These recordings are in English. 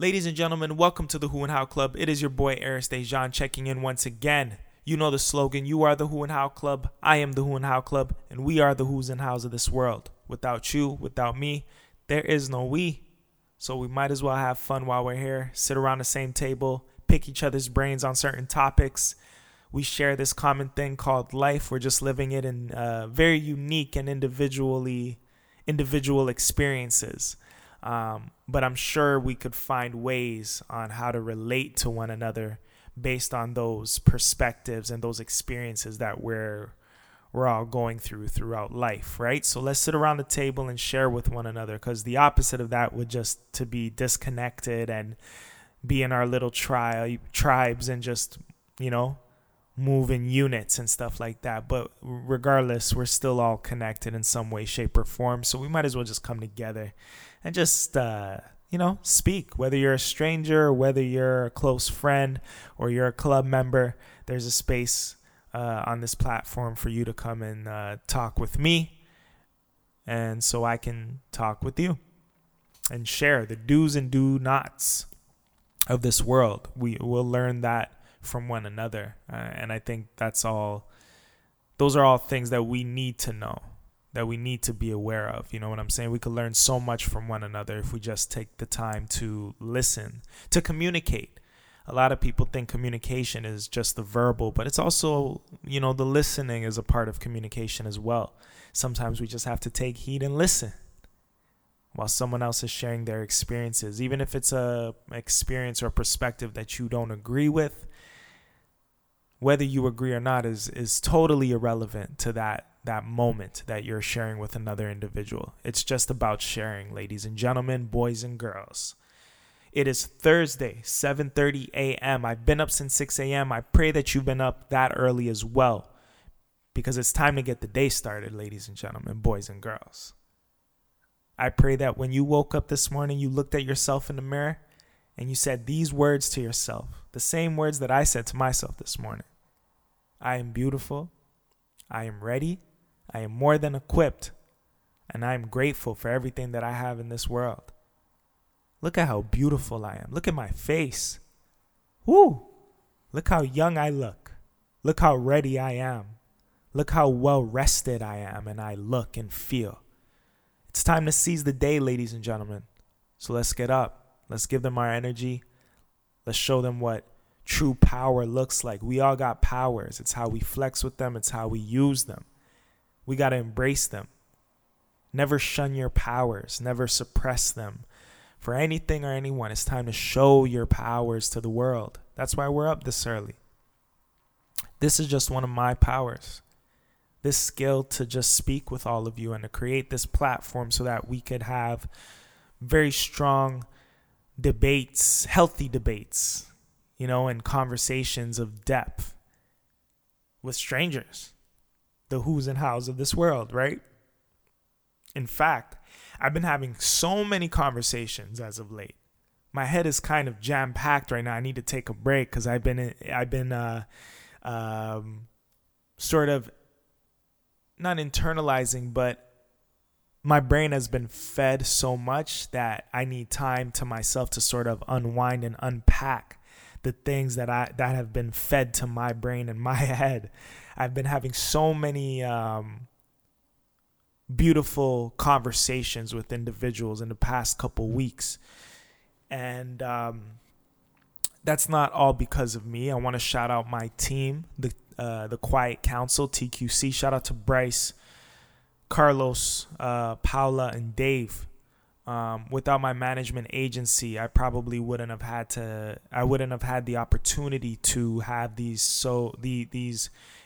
Ladies and gentlemen, welcome to the Who and How Club. It is your boy Eris Dejean checking in once again. You know the slogan, you are the Who and How Club, I am the Who and How Club, and we are the who's and how's of this world. Without you, without me, there is no we. So we might as well have fun while we're here, sit around the same table, pick each other's brains on certain topics. We share this common thing called life. We're just living it in very unique and individual experiences. But I'm sure we could find ways on how to relate to one another based on those perspectives and those experiences that we're all going throughout life, right? So let's sit around the table and share with one another, because the opposite of that would just to be disconnected and be in our little tribes and just, you know, move in units and stuff like that. But regardless, we're still all connected in some way, shape, or form. So we might as well just come together and just, speak. Whether you're a stranger, or whether you're a close friend, or you're a club member, there's a space on this platform for you to come and talk with me. And so I can talk with you and share the do's and do nots of this world. We will learn that from one another, and I think those are all things that we need to know, that we need to be aware of. You know what I'm saying? We could learn so much from one another if we just take the time to listen, to communicate. A lot of people think communication is just the verbal, but it's also, you know, the listening is a part of communication as well. Sometimes we just have to take heed and listen while someone else is sharing their experiences, even if it's a experience or perspective that you don't agree with. Whether you agree or not is totally irrelevant to that moment that you're sharing with another individual. It's just about sharing, ladies and gentlemen, boys and girls. It is Thursday, 7:30 a.m. I've been up since 6 a.m. I pray that you've been up that early as well, because it's time to get the day started, ladies and gentlemen, boys and girls. I pray that when you woke up this morning, you looked at yourself in the mirror and you said these words to yourself, the same words that I said to myself this morning. I am beautiful. I am ready. I am more than equipped. And I am grateful for everything that I have in this world. Look at how beautiful I am. Look at my face. Woo! Look how young I look. Look how ready I am. Look how well rested I am and I look and feel. It's time to seize the day, ladies and gentlemen. So let's get up. Let's give them our energy. Let's show them what true power looks like. We all got powers. It's how we flex with them. It's how we use them. We got to embrace them. Never shun your powers. Never suppress them for anything or anyone. It's time to show your powers to the world. That's why we're up this early. This is just one of my powers. This skill to just speak with all of you and to create this platform so that we could have very strong debates, healthy debates, you know, and conversations of depth with strangers, the who's and how's of this world, right? In fact, I've been having so many conversations as of late. My head is kind of jam-packed right now. I need to take a break because I've been sort of not internalizing, but my brain has been fed so much that I need time to myself to sort of unwind and unpack the things that have been fed to my brain and my head. I've been having so many beautiful conversations with individuals in the past couple weeks. And that's not all because of me. I want to shout out my team, the Quiet Council, TQC. Shout out to Bryce, Carlos, Paula, and Dave. Without my management agency, I probably wouldn't have had the opportunity to have these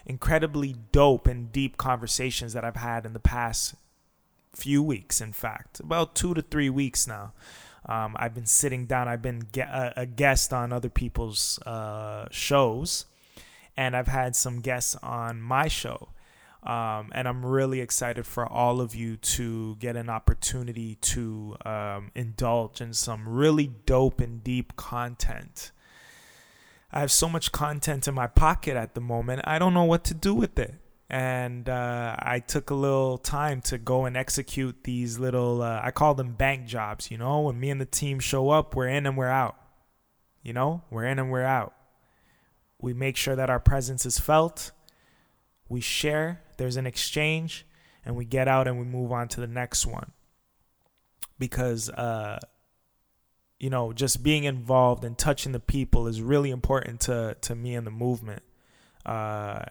incredibly dope and deep conversations that I've had in the past few weeks. In fact, about 2 to 3 weeks now. I've been sitting down. I've been a guest on other people's shows, and I've had some guests on my show. And I'm really excited for all of you to get an opportunity to indulge in some really dope and deep content. I have so much content in my pocket at the moment. I don't know what to do with it. And I took a little time to go and execute these little, I call them bank jobs, you know, when me and the team show up, we're in and we're out, you know, we're in and we're out. We make sure that our presence is felt. We share, there's an exchange, and we get out and we move on to the next one. Because, you know, just being involved and touching the people is really important to me and the movement. And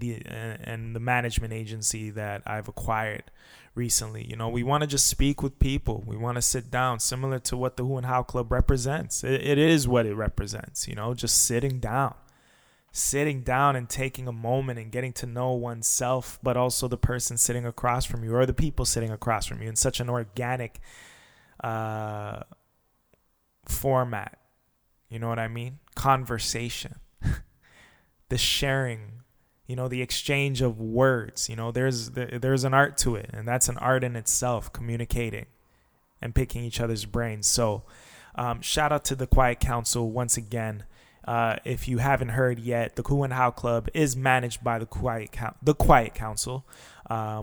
the management agency that I've acquired recently. You know, we want to just speak with people. We want to sit down, similar to what the Who and How Club represents. It is what it represents, you know, just sitting down and taking a moment and getting to know oneself, but also the person sitting across from you or the people sitting across from you in such an organic format. You know what I mean? Conversation, the sharing, you know, the exchange of words. You know, there's an art to it, and that's an art in itself, communicating and picking each other's brains. So shout out to the Quiet Council once again. If you haven't heard yet, the Who and How Club is managed by the Quiet Council,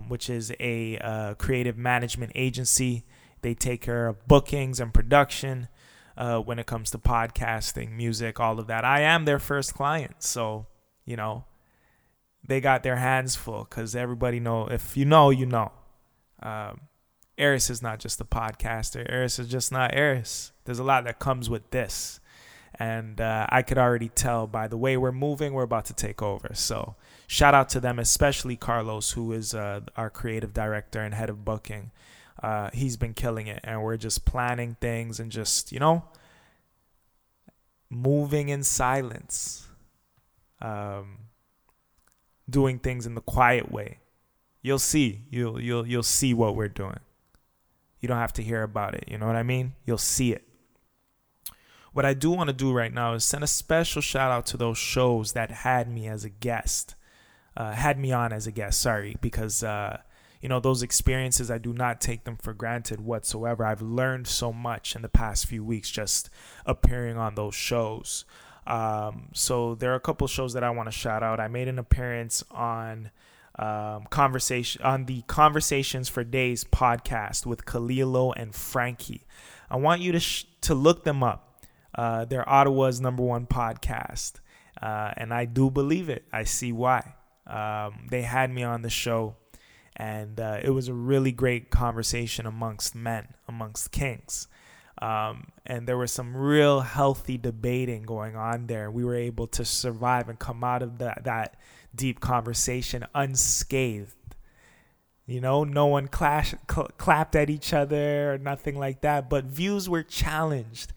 which is a creative management agency. They take care of bookings and production when it comes to podcasting, music, all of that. I am their first client, so, you know, they got their hands full because everybody know, if you know, you know. Eris is not just a podcaster. Eris is just not Eris. There's a lot that comes with this. And I could already tell by the way we're moving, we're about to take over. So shout out to them, especially Carlos, who is our creative director and head of booking. He's been killing it. And we're just planning things and just, you know, moving in silence. Doing things in the quiet way. You'll see what we're doing. You don't have to hear about it. You know what I mean? You'll see it. What I do want to do right now is send a special shout out to those shows that had me on as a guest. Sorry, because you know, those experiences, I do not take them for granted whatsoever. I've learned so much in the past few weeks just appearing on those shows. So there are a couple shows that I want to shout out. I made an appearance on the Conversations for Days podcast with Khalilo and Frankie. I want you to look them up. They're Ottawa's #1 podcast, and I do believe it. I see why. They had me on the show, and it was a really great conversation amongst men, amongst kings. And there was some real healthy debating going on there. We were able to survive and come out of that deep conversation unscathed. You know, no one clapped at each other or nothing like that, but views were challenged.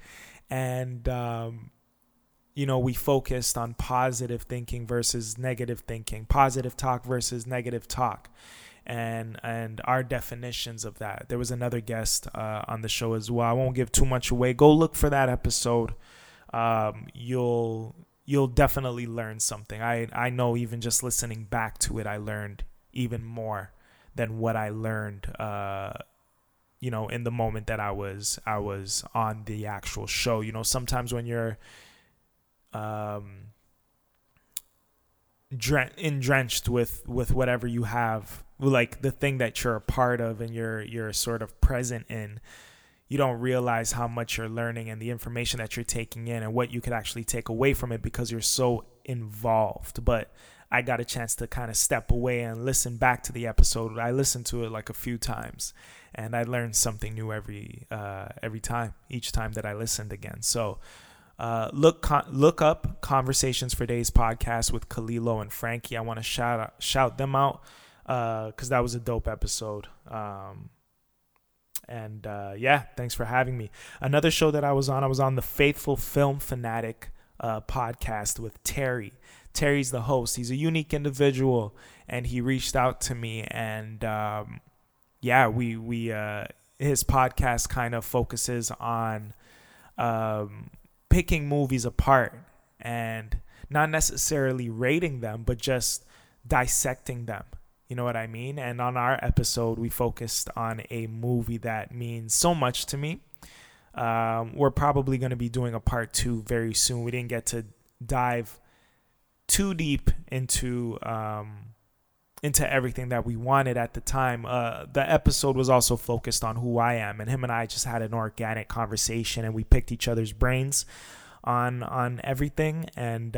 And, you know, we focused on positive thinking versus negative thinking, positive talk versus negative talk. And our definitions of that. There was another guest on the show as well. I won't give too much away. Go look for that episode. You'll definitely learn something. I know even just listening back to it, I learned even more than what I learned, you know, in the moment that I was on the actual show. You know, sometimes when you're drenched with whatever you have, like the thing that you're a part of and you're sort of present in, you don't realize how much you're learning and the information that you're taking in and what you could actually take away from it because you're so involved. But I got a chance to kind of step away and listen back to the episode. I listened to it like a few times, and I learned something new every time, each time that I listened again. So look up Conversations for Days podcast with Khalilo and Frankie. I want to shout them out. Because that was a dope episode. Yeah, thanks for having me. Another show that I was on the Faithful Film Fanatic podcast with Terry. Terry's the host. He's a unique individual, and he reached out to me, and we his podcast kind of focuses on picking movies apart and not necessarily rating them, but just dissecting them. You know what I mean? And on our episode, we focused on a movie that means so much to me. We're probably going to be doing a part 2 very soon. We didn't get to dive too deep into everything that we wanted at the time. The episode was also focused on who I am, and him and I just had an organic conversation, and we picked each other's brains on everything, and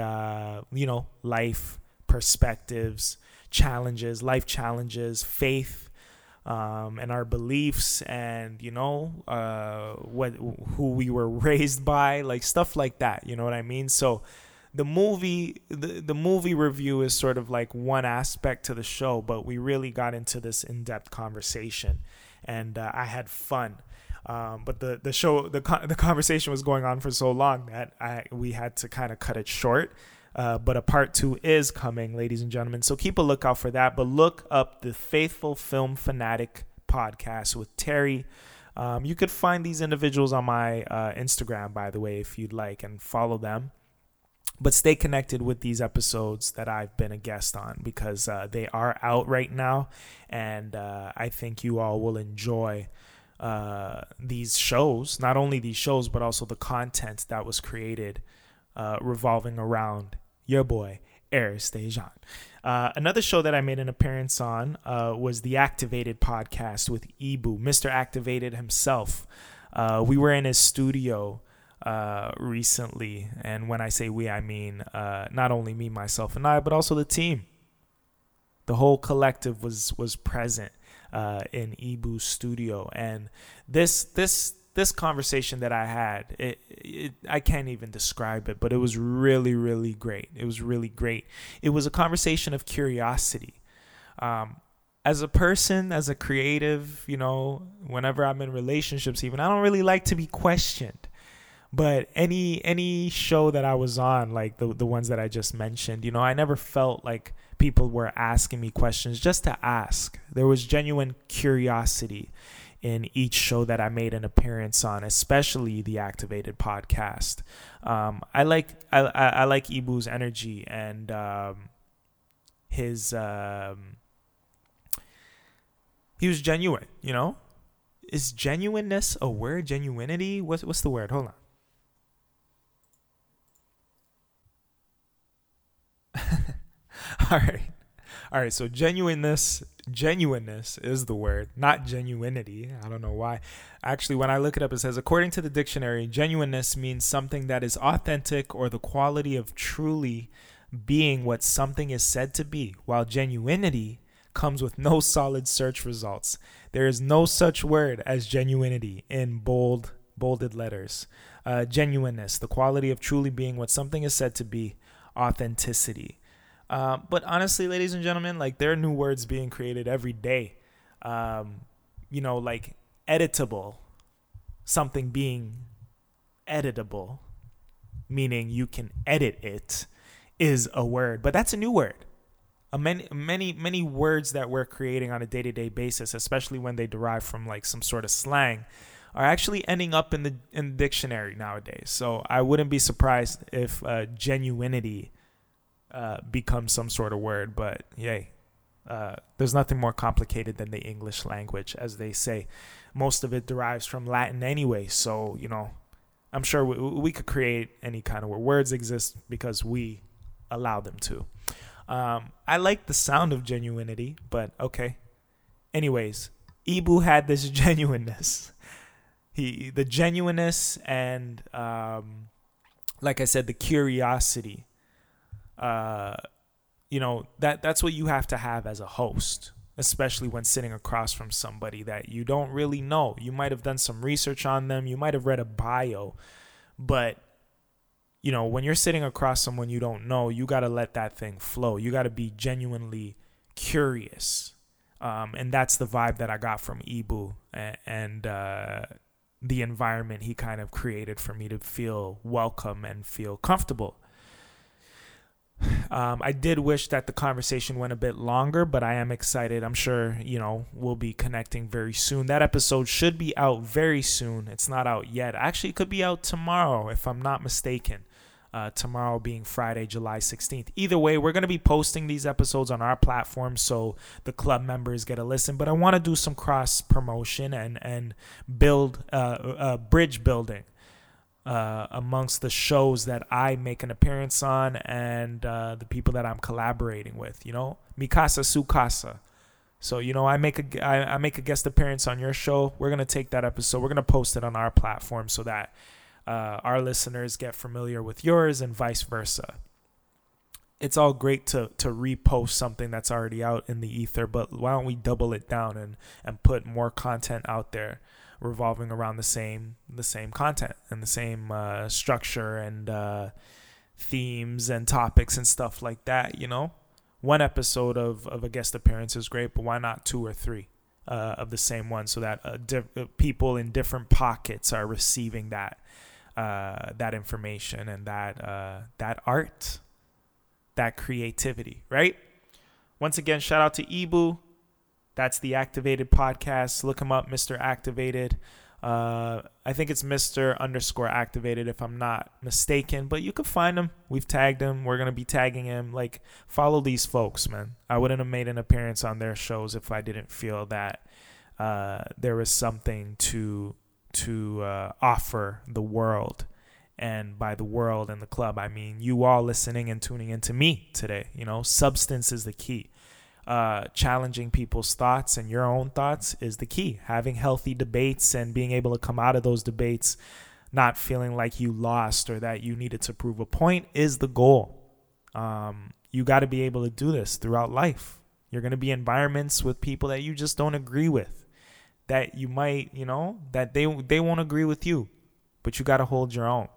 you know, life perspectives, challenges, life challenges, faith, and our beliefs, and you know, who we were raised by, like stuff like that. You know what I mean? So the movie review is sort of like one aspect to the show, but we really got into this in-depth conversation, and I had fun. But the conversation was going on for so long that we had to kind of cut it short. But a part two is coming, ladies and gentlemen. So keep a lookout for that. But look up the Faithful Film Fanatic podcast with Terry. You could find these individuals on my Instagram, by the way, if you'd like, and follow them. But stay connected with these episodes that I've been a guest on, because they are out right now. And I think you all will enjoy these shows, not only these shows, but also the content that was created revolving around your boy, Eris Dejean. Another show that I made an appearance on was the Activated Podcast with Ebu, Mr. Activated himself. We were in his studio recently, and when I say we, I mean not only me, myself, and I, but also the team. The whole collective was present in Ebu's studio, and this conversation that I had, I can't even describe it, but it was really, really great. It was really great. It was a conversation of curiosity. As a person, as a creative, you know, whenever I'm in relationships, even I don't really like to be questioned. But any show that I was on, like the ones that I just mentioned, you know, I never felt like people were asking me questions just to ask. There was genuine curiosity in each show that I made an appearance on, especially the Activated Podcast. I like Ebu's energy and his he was genuine, you know? Is genuineness a word? Genuinity? What's the word? Hold on. All right. So genuineness is the word, not genuinity. I don't know why. Actually, when I look it up, it says, according to the dictionary, genuineness means something that is authentic or the quality of truly being what something is said to be, while genuinity comes with no solid search results. There is no such word as genuinity in bolded letters. Genuineness, the quality of truly being what something is said to be, authenticity. But honestly, ladies and gentlemen, like, there are new words being created every day. You know, like editable, something being editable, meaning you can edit it, is a word, but that's a new word. Many words that we're creating on a day-to-day basis, especially when they derive from like some sort of slang, are actually ending up in the dictionary nowadays. So I wouldn't be surprised if genuinity becomes some sort of word. But yay, there's nothing more complicated than the English language, as they say. Most of it derives from Latin anyway. So, you know, I'm sure we could create any kind of word. Words exist because we allow them to. I like the sound of genuinity, but okay. Anyways, Ebu had this genuineness. The genuineness and, like I said, the curiosity. You know, that's what you have to have as a host, especially when sitting across from somebody that you don't really know. You might have done some research on them. You might have read a bio, but you know, when you're sitting across someone you don't know, you got to let that thing flow. You got to be genuinely curious. And that's the vibe that I got from Ebu and the environment he kind of created for me to feel welcome and feel comfortable. I did wish that the conversation went a bit longer, but I am excited. I'm sure, you know, we'll be connecting very soon. That episode should be out very soon. It's not out yet. Actually, it could be out tomorrow, if I'm not mistaken. Tomorrow being Friday, July 16th. Either way, we're going to be posting these episodes on our platform so the club members get a listen. But I want to do some cross promotion and build bridge building amongst the shows that I make an appearance on and the people that I'm collaborating with, you know, Mikasa Sukasa. So, you know, I make a guest appearance on your show. We're going to take that episode. We're going to post it on our platform so that our listeners get familiar with yours and vice versa. It's all great to repost something that's already out in the ether, but why don't we double it down and put more content out there revolving around the same content and the same structure and themes and topics and stuff like that, you know? One episode of a guest appearance is great, but why not 2 or 3 of the same one so that people in different pockets are receiving that information and that art, that creativity, right? Once again, shout out to Ebu. That's the Activated Podcast. Look him up, Mr. Activated. I think it's Mr. _ Activated if I'm not mistaken, but you can find him. We've tagged him. We're going to be tagging him. Like, follow these folks, man. I wouldn't have made an appearance on their shows if I didn't feel that there was something to offer the world. And by the world and the club, I mean you all listening and tuning into me today. You know, substance is the key. Challenging people's thoughts and your own thoughts is the key. Having healthy debates and being able to come out of those debates not feeling like you lost or that you needed to prove a point is the goal. You got to be able to do this throughout life. You're going to be in environments with people that you just don't agree with, that you might, you know, that they won't agree with you, but you got to hold your own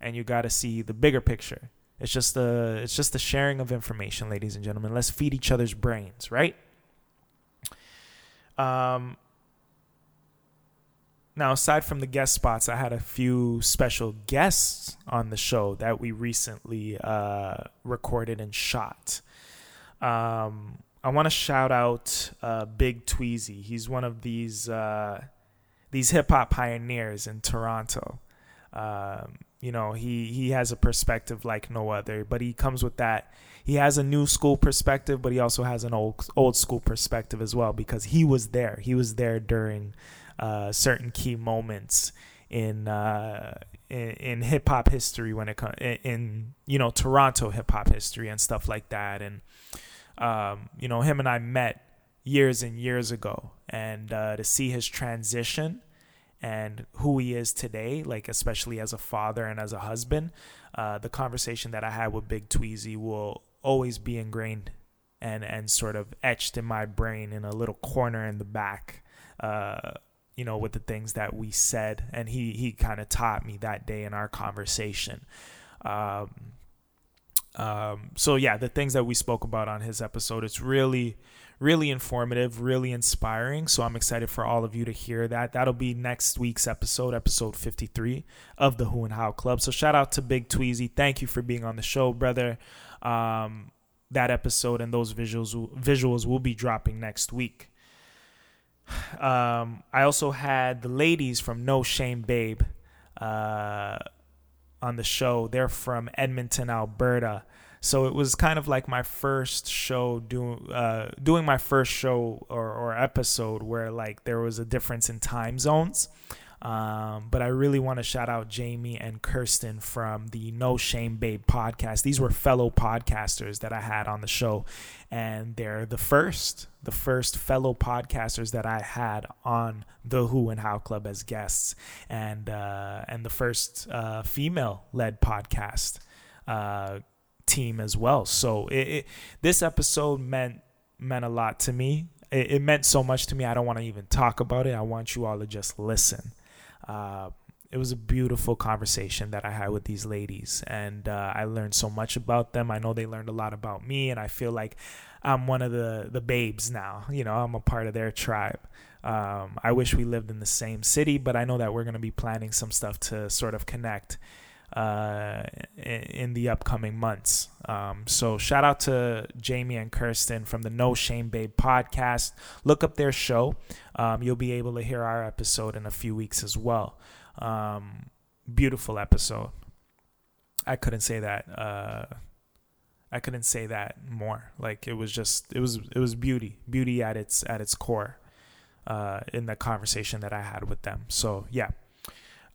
and you got to see the bigger picture. It's just the sharing of information, ladies and gentlemen. Let's feed each other's brains, right? Now, aside from the guest spots, I had a few special guests on the show that we recently recorded and shot. I want to shout out Big Tweezy. He's one of these hip hop pioneers in Toronto. You know, he has a perspective like no other, but he comes with that. He has a new school perspective, but he also has an old school perspective as well, because he was there. He was there during certain key moments in hip hop history when it comes in, you know, Toronto hip hop history and stuff like that. And, you know, him and I met years and years ago, and to see his transition and who he is today, like especially as a father and as a husband, the conversation that I had with Big Tweezy will always be ingrained and sort of etched in my brain in a little corner in the back, you know, with the things that we said. And he kind of taught me that day in our conversation. So yeah, the things that we spoke about on his episode, it's really, really informative, really inspiring. So I'm excited for all of you to hear that. That'll be next week's episode, episode 53 of the Who and How Club. So shout out to Big Tweezy. Thank you for being on the show, brother. That episode and those visuals will be dropping next week. I also had the ladies from No Shame Babe on the show. They're from Edmonton, Alberta. So it was kind of like my first show doing my first show or episode where like there was a difference in time zones. But I really want to shout out Jamie and Kirsten from the No Shame Babe podcast. These were fellow podcasters that I had on the show, and they're the first fellow podcasters that I had on the Who and How Club as guests, and the first female-led podcast team as well. So this episode meant a lot to me. It meant so much to me. I don't want to even talk about it. I want you all to just listen. It was a beautiful conversation that I had with these ladies, and I learned so much about them. I know they learned a lot about me, and I feel like I'm one of the babes now. You know, I'm a part of their tribe. I wish we lived in the same city, but I know that we're going to be planning some stuff to sort of connect in the upcoming months. So shout out to Jamie and Kirsten from the No Shame Babe podcast. Look up their show. You'll be able to hear our episode in a few weeks as well. Beautiful episode. I couldn't say that more. Like, it was just, it was beauty at its core, in the conversation that I had with them. So yeah.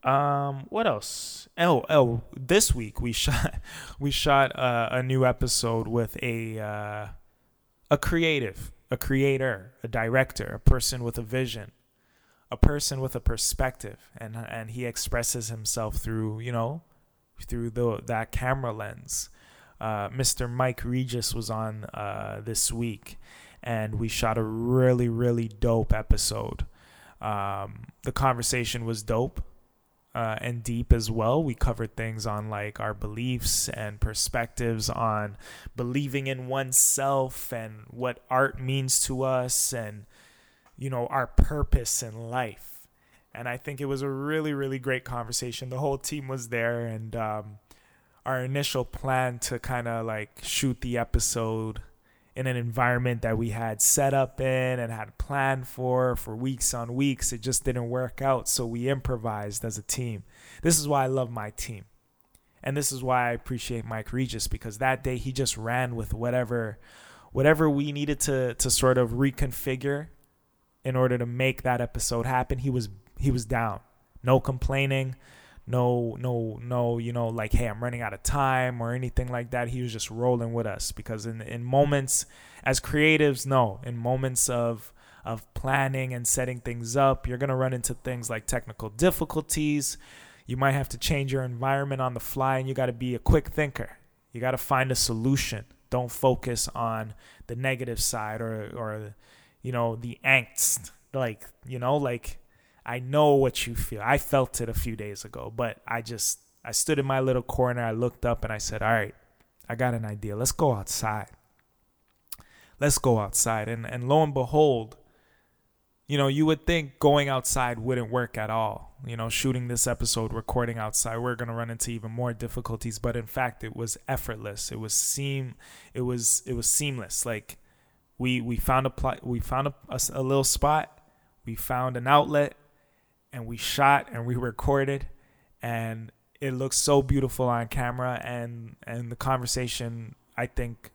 What else? Oh, this week we shot a new episode with a creator, a director, a person with a vision, a person with a perspective, and he expresses himself through that camera lens. Mr. Mike Regis was on this week, and we shot a really, really dope episode. The conversation was dope and deep as well. We covered things on like our beliefs and perspectives on believing in oneself and what art means to us and, you know, our purpose in life. And I think it was a really, really great conversation. The whole team was there, and our initial plan to kind of like shoot the episode in an environment that we had set up in and had planned for weeks on weeks, it just didn't work out. So we improvised as a team. This is why I love my team. And this is why I appreciate Mike Regis, because that day he just ran with whatever we needed to sort of reconfigure in order to make that episode happen. He was down. No complaining. No, like, hey, I'm running out of time or anything like that. He was just rolling with us, because in moments as creatives, in moments of planning and setting things up, you're going to run into things like technical difficulties. You might have to change your environment on the fly, and you got to be a quick thinker. You got to find a solution. Don't focus on the negative side or the angst, like, I know what you feel. I felt it a few days ago, but I stood in my little corner. I looked up and I said, all right, I got an idea. Let's go outside. And lo and behold, you would think going outside wouldn't work at all. Shooting this episode, recording outside, we're going to run into even more difficulties. But in fact, it was effortless. It was seamless. Like we found a little spot. We found an outlet. And we shot and we recorded, and it looks so beautiful on camera. And the conversation, I think,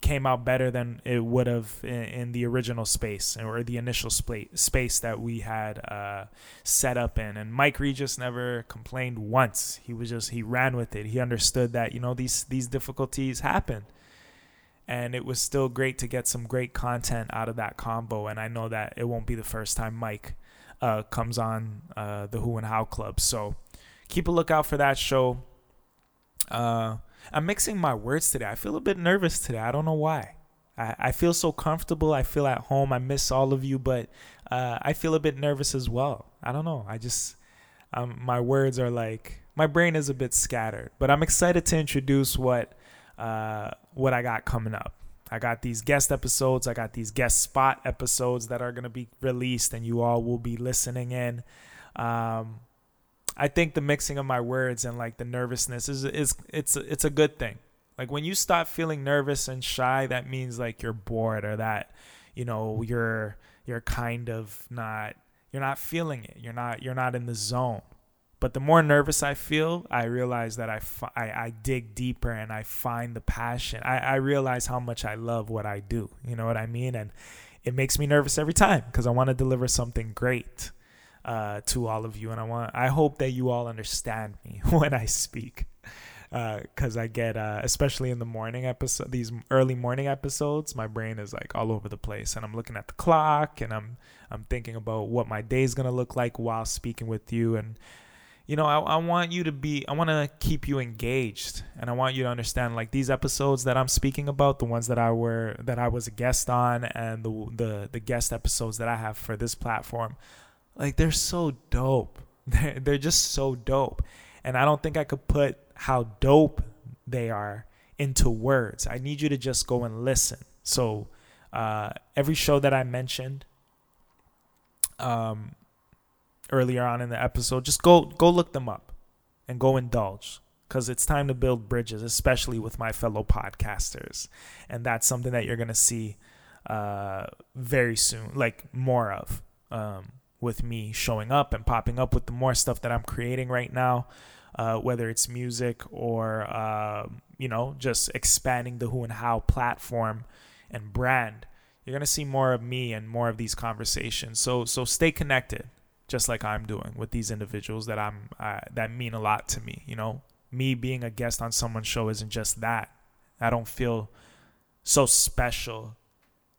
came out better than it would have in the original space, or the initial space that we had set up in. And Mike Regis never complained once. He ran with it. He understood that, these difficulties happen. And it was still great to get some great content out of that combo. And I know that it won't be the first time Mike comes on the Who and How Club. So keep a lookout for that show. I'm mixing my words today. I feel a bit nervous today. I don't know why. I feel so comfortable. I feel at home. I miss all of you, but I feel a bit nervous as well. I don't know. I just, my words are like, my brain is a bit scattered, but I'm excited to introduce what I got coming up. I got these guest episodes. I got these guest spot episodes that are going to be released, and you all will be listening in. I think the mixing of my words and like the nervousness it's a good thing. Like when you stop feeling nervous and shy, that means like you're bored, or that, you're kind of not, you're not feeling it. You're not in the zone. But the more nervous I feel, I realize that I dig deeper and I find the passion. I realize how much I love what I do. You know what I mean? And it makes me nervous every time, because I want to deliver something great to all of you. And I hope that you all understand me when I speak, because I get, especially in the morning episode, these early morning episodes, my brain is like all over the place, and I'm looking at the clock, and I'm thinking about what my day is going to look like while speaking with you. And I want you to be, I want to keep you engaged, and I want you to understand, like, these episodes that I'm speaking about, the ones that I was a guest on, and the guest episodes that I have for this platform, like, they're so dope. They're just so dope. And I don't think I could put how dope they are into words. I need you to just go and listen. So every show that I mentioned, earlier on in the episode, just go look them up and go indulge, because it's time to build bridges, especially with my fellow podcasters. And that's something that you're going to see very soon, like more of, with me showing up and popping up with the more stuff that I'm creating right now, whether it's music or, just expanding the Who and How platform and brand. You're going to see more of me and more of these conversations. So stay connected. just like I'm doing with these individuals that that mean a lot to me. You know, me being a guest on someone's show isn't just that. I don't feel so special,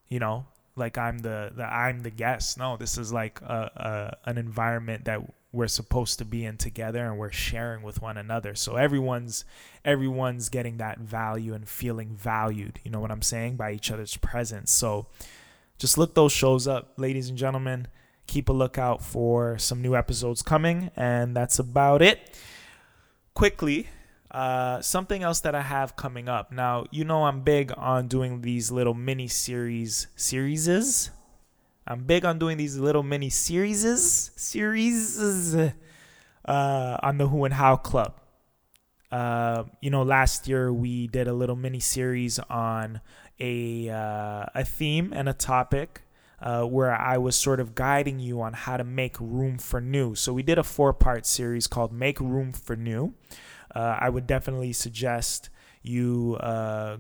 you know, like I'm the guest. No, this is like an environment that we're supposed to be in together, and we're sharing with one another. So everyone's getting that value and feeling valued, you know what I'm saying, by each other's presence. So just look those shows up, ladies and gentlemen. Keep a lookout for some new episodes coming. And that's about it. Quickly, something else that I have coming up. Now, you know, I'm big on doing these little mini series. On the Who and How Club. You know, last year we did a little mini series on a theme and a topic, where I was sort of guiding you on how to make room for new. So we did a 4-part series called Make Room for New. I would definitely suggest you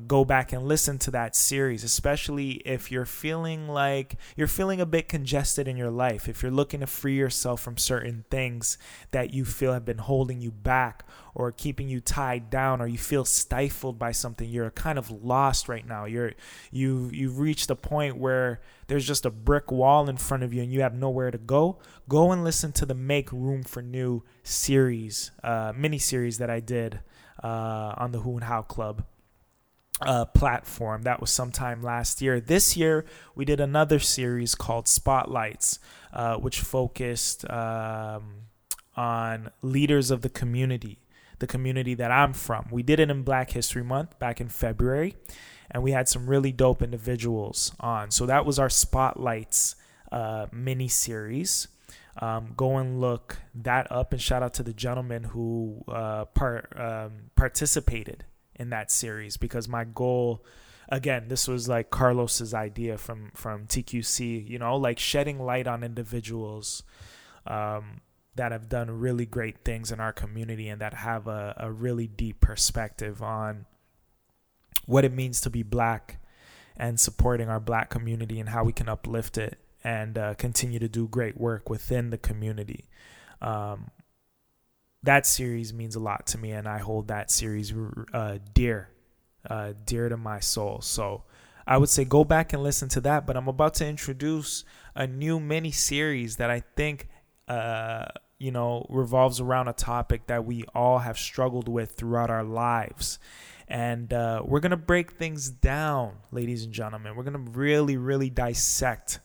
go back and listen to that series, especially if you're feeling like you're feeling a bit congested in your life, if you're looking to free yourself from certain things that you feel have been holding you back or keeping you tied down, or you feel stifled by something. You're kind of lost right now. You've reached a point where there's just a brick wall in front of you and you have nowhere to go. Go and listen to the Make Room for New series, mini-series that I did on the Who and How Club platform. That was sometime last year. This year, we did another series called Spotlights, which focused on leaders of the community that I'm from. We did it in Black History Month back in February, and we had some really dope individuals on. So that was our Spotlights mini-series. Go and look that up, and shout out to the gentleman who participated in that series, because my goal, again, this was like Carlos's idea from TQC, you know, like shedding light on individuals that have done really great things in our community and that have a really deep perspective on what it means to be Black and supporting our Black community and how we can uplift it and continue to do great work within the community. That series means a lot to me, and I hold that series dear to my soul. So I would say go back and listen to that, but I'm about to introduce a new mini series that I think you know, revolves around a topic that we all have struggled with throughout our lives. And we're going to break things down, ladies and gentlemen. We're going to really, really dissect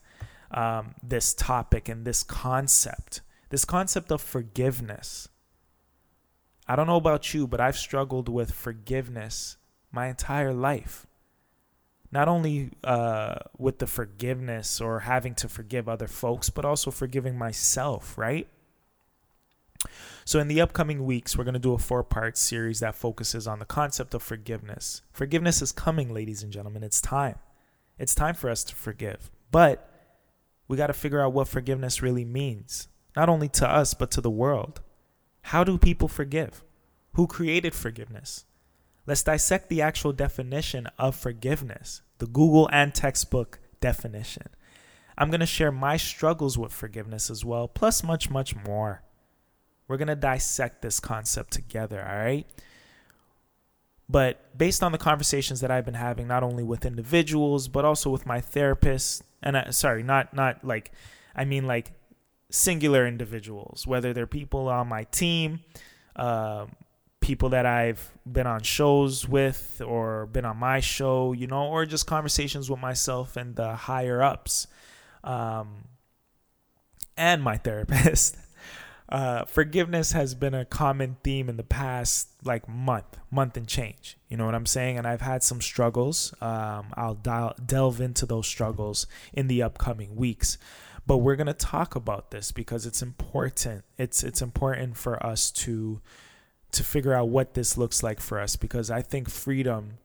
this topic and this concept of forgiveness. I don't know about you, but I've struggled with forgiveness my entire life. Not only with the forgiveness or having to forgive other folks, but also forgiving myself, right? So in the upcoming weeks, we're going to do a 4-part series that focuses on the concept of forgiveness. Forgiveness is coming, ladies and gentlemen. It's time. It's time for us to forgive. But we got to figure out what forgiveness really means, not only to us, but to the world. How do people forgive? Who created forgiveness? Let's dissect the actual definition of forgiveness, the Google and textbook definition. I'm going to share my struggles with forgiveness as well, plus much, much more. We're going to dissect this concept together, all right? But based on the conversations that I've been having, not only with individuals, but also with my therapist, and I mean singular individuals, whether they're people on my team, people that I've been on shows with or been on my show, you know, or just conversations with myself and the higher ups, and my therapist. Forgiveness has been a common theme in the past like month and change. You know what I'm saying? And I've had some struggles. I'll delve into those struggles in the upcoming weeks. But we're going to talk about this because it's important. It's important for us to figure out what this looks like for us, because I think freedom,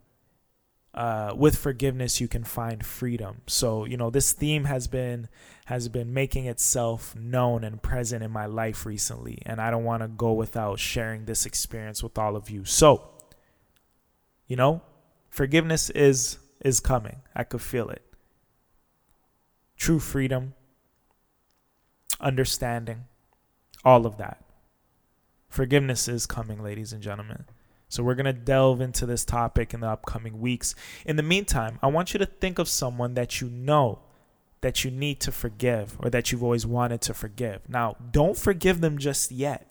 with forgiveness, you can find freedom. So, you know, this theme has been making itself known and present in my life recently, and I don't want to go without sharing this experience with all of you. So, you know, forgiveness is coming. I could feel it. True freedom. understanding, all of that. Forgiveness is coming, ladies and gentlemen. So we're going to delve into this topic in the upcoming weeks. In the meantime, I want you to think of someone that you know that you need to forgive or that you've always wanted to forgive. Now, don't forgive them just yet.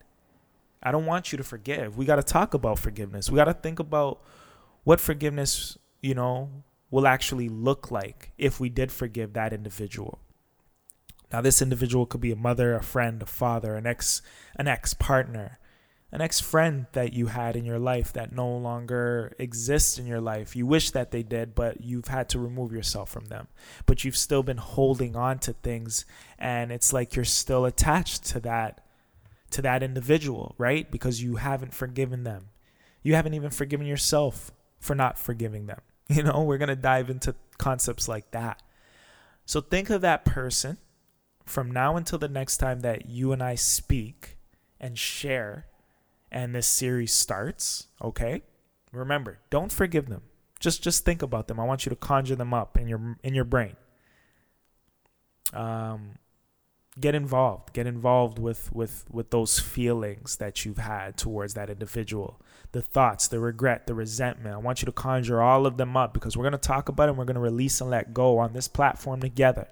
I don't want you to forgive. We got to talk about forgiveness. We got to think about what forgiveness, will actually look like if we did forgive that individual. Now, this individual could be a mother, a friend, a father, an ex-partner, an ex-friend that you had in your life that no longer exists in your life. You wish that they did, but you've had to remove yourself from them. But you've still been holding on to things, and it's like you're still attached to that individual, right? Because you haven't forgiven them. You haven't even forgiven yourself for not forgiving them. We're going to dive into concepts like that. So think of that person from now until the next time that you and I speak and share and this series starts, okay? Remember, don't forgive them. Just think about them. I want you to conjure them up in your brain. Get involved with those feelings that you've had towards that individual, the thoughts, the regret, the resentment. I want you to conjure all of them up because we're going to talk about it and we're going to release and let go on this platform together.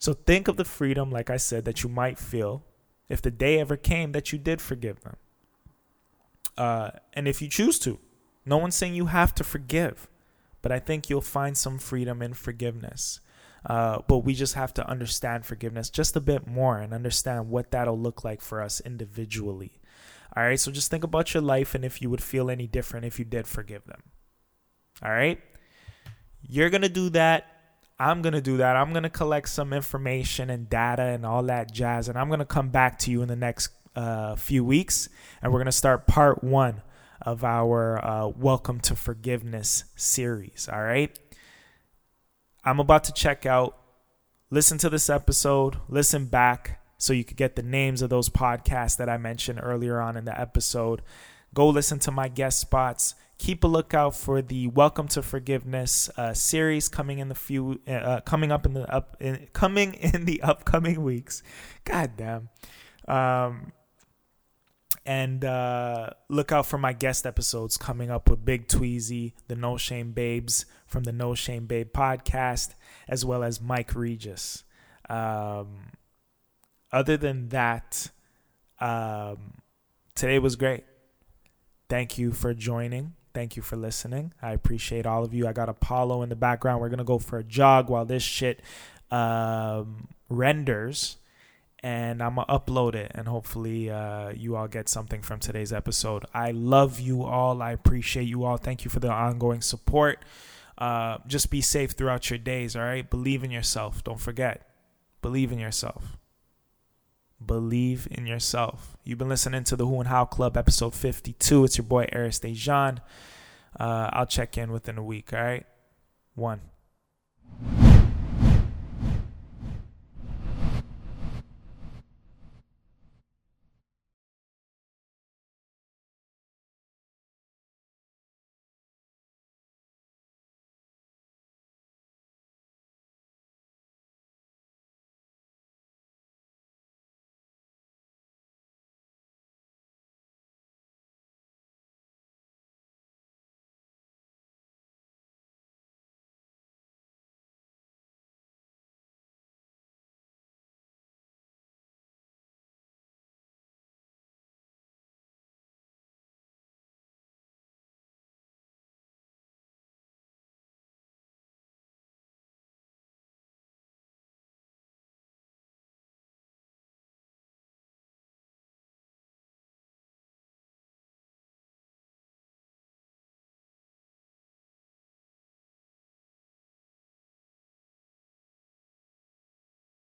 So think of the freedom, like I said, that you might feel if the day ever came that you did forgive them. And if you choose to, no one's saying you have to forgive, but I think you'll find some freedom in forgiveness. But we just have to understand forgiveness just a bit more and understand what that'll look like for us individually. All right. So just think about your life and if you would feel any different if you did forgive them. All right. You're going to do that. I'm going to do that. I'm going to collect some information and data and all that jazz. And I'm going to come back to you in the next few weeks. And we're going to start part one of our Welcome to Forgiveness series. All right. I'm about to check out. Listen to this episode, listen back so you could get the names of those podcasts that I mentioned earlier on in the episode. Go listen to my guest spots. Keep a lookout for the Welcome to Forgiveness series coming in the upcoming weeks. God damn. And look out for my guest episodes coming up with Big Tweezy, the No Shame Babes from the No Shame Babe podcast, as well as Mike Regis. Other than that, today was great. Thank you for joining. Thank you for listening. I appreciate all of you. I got Apollo in the background. We're going to go for a jog while this shit renders. And I'm going to upload it. And hopefully you all get something from today's episode. I love you all. I appreciate you all. Thank you for the ongoing support. Just be safe throughout your days, all right? Believe in yourself. Don't forget. Believe in yourself. Believe in yourself. You've been listening to the Who and How Club, episode 52. It's your boy, Eris Dejean. I'll check in within a week, all right? One.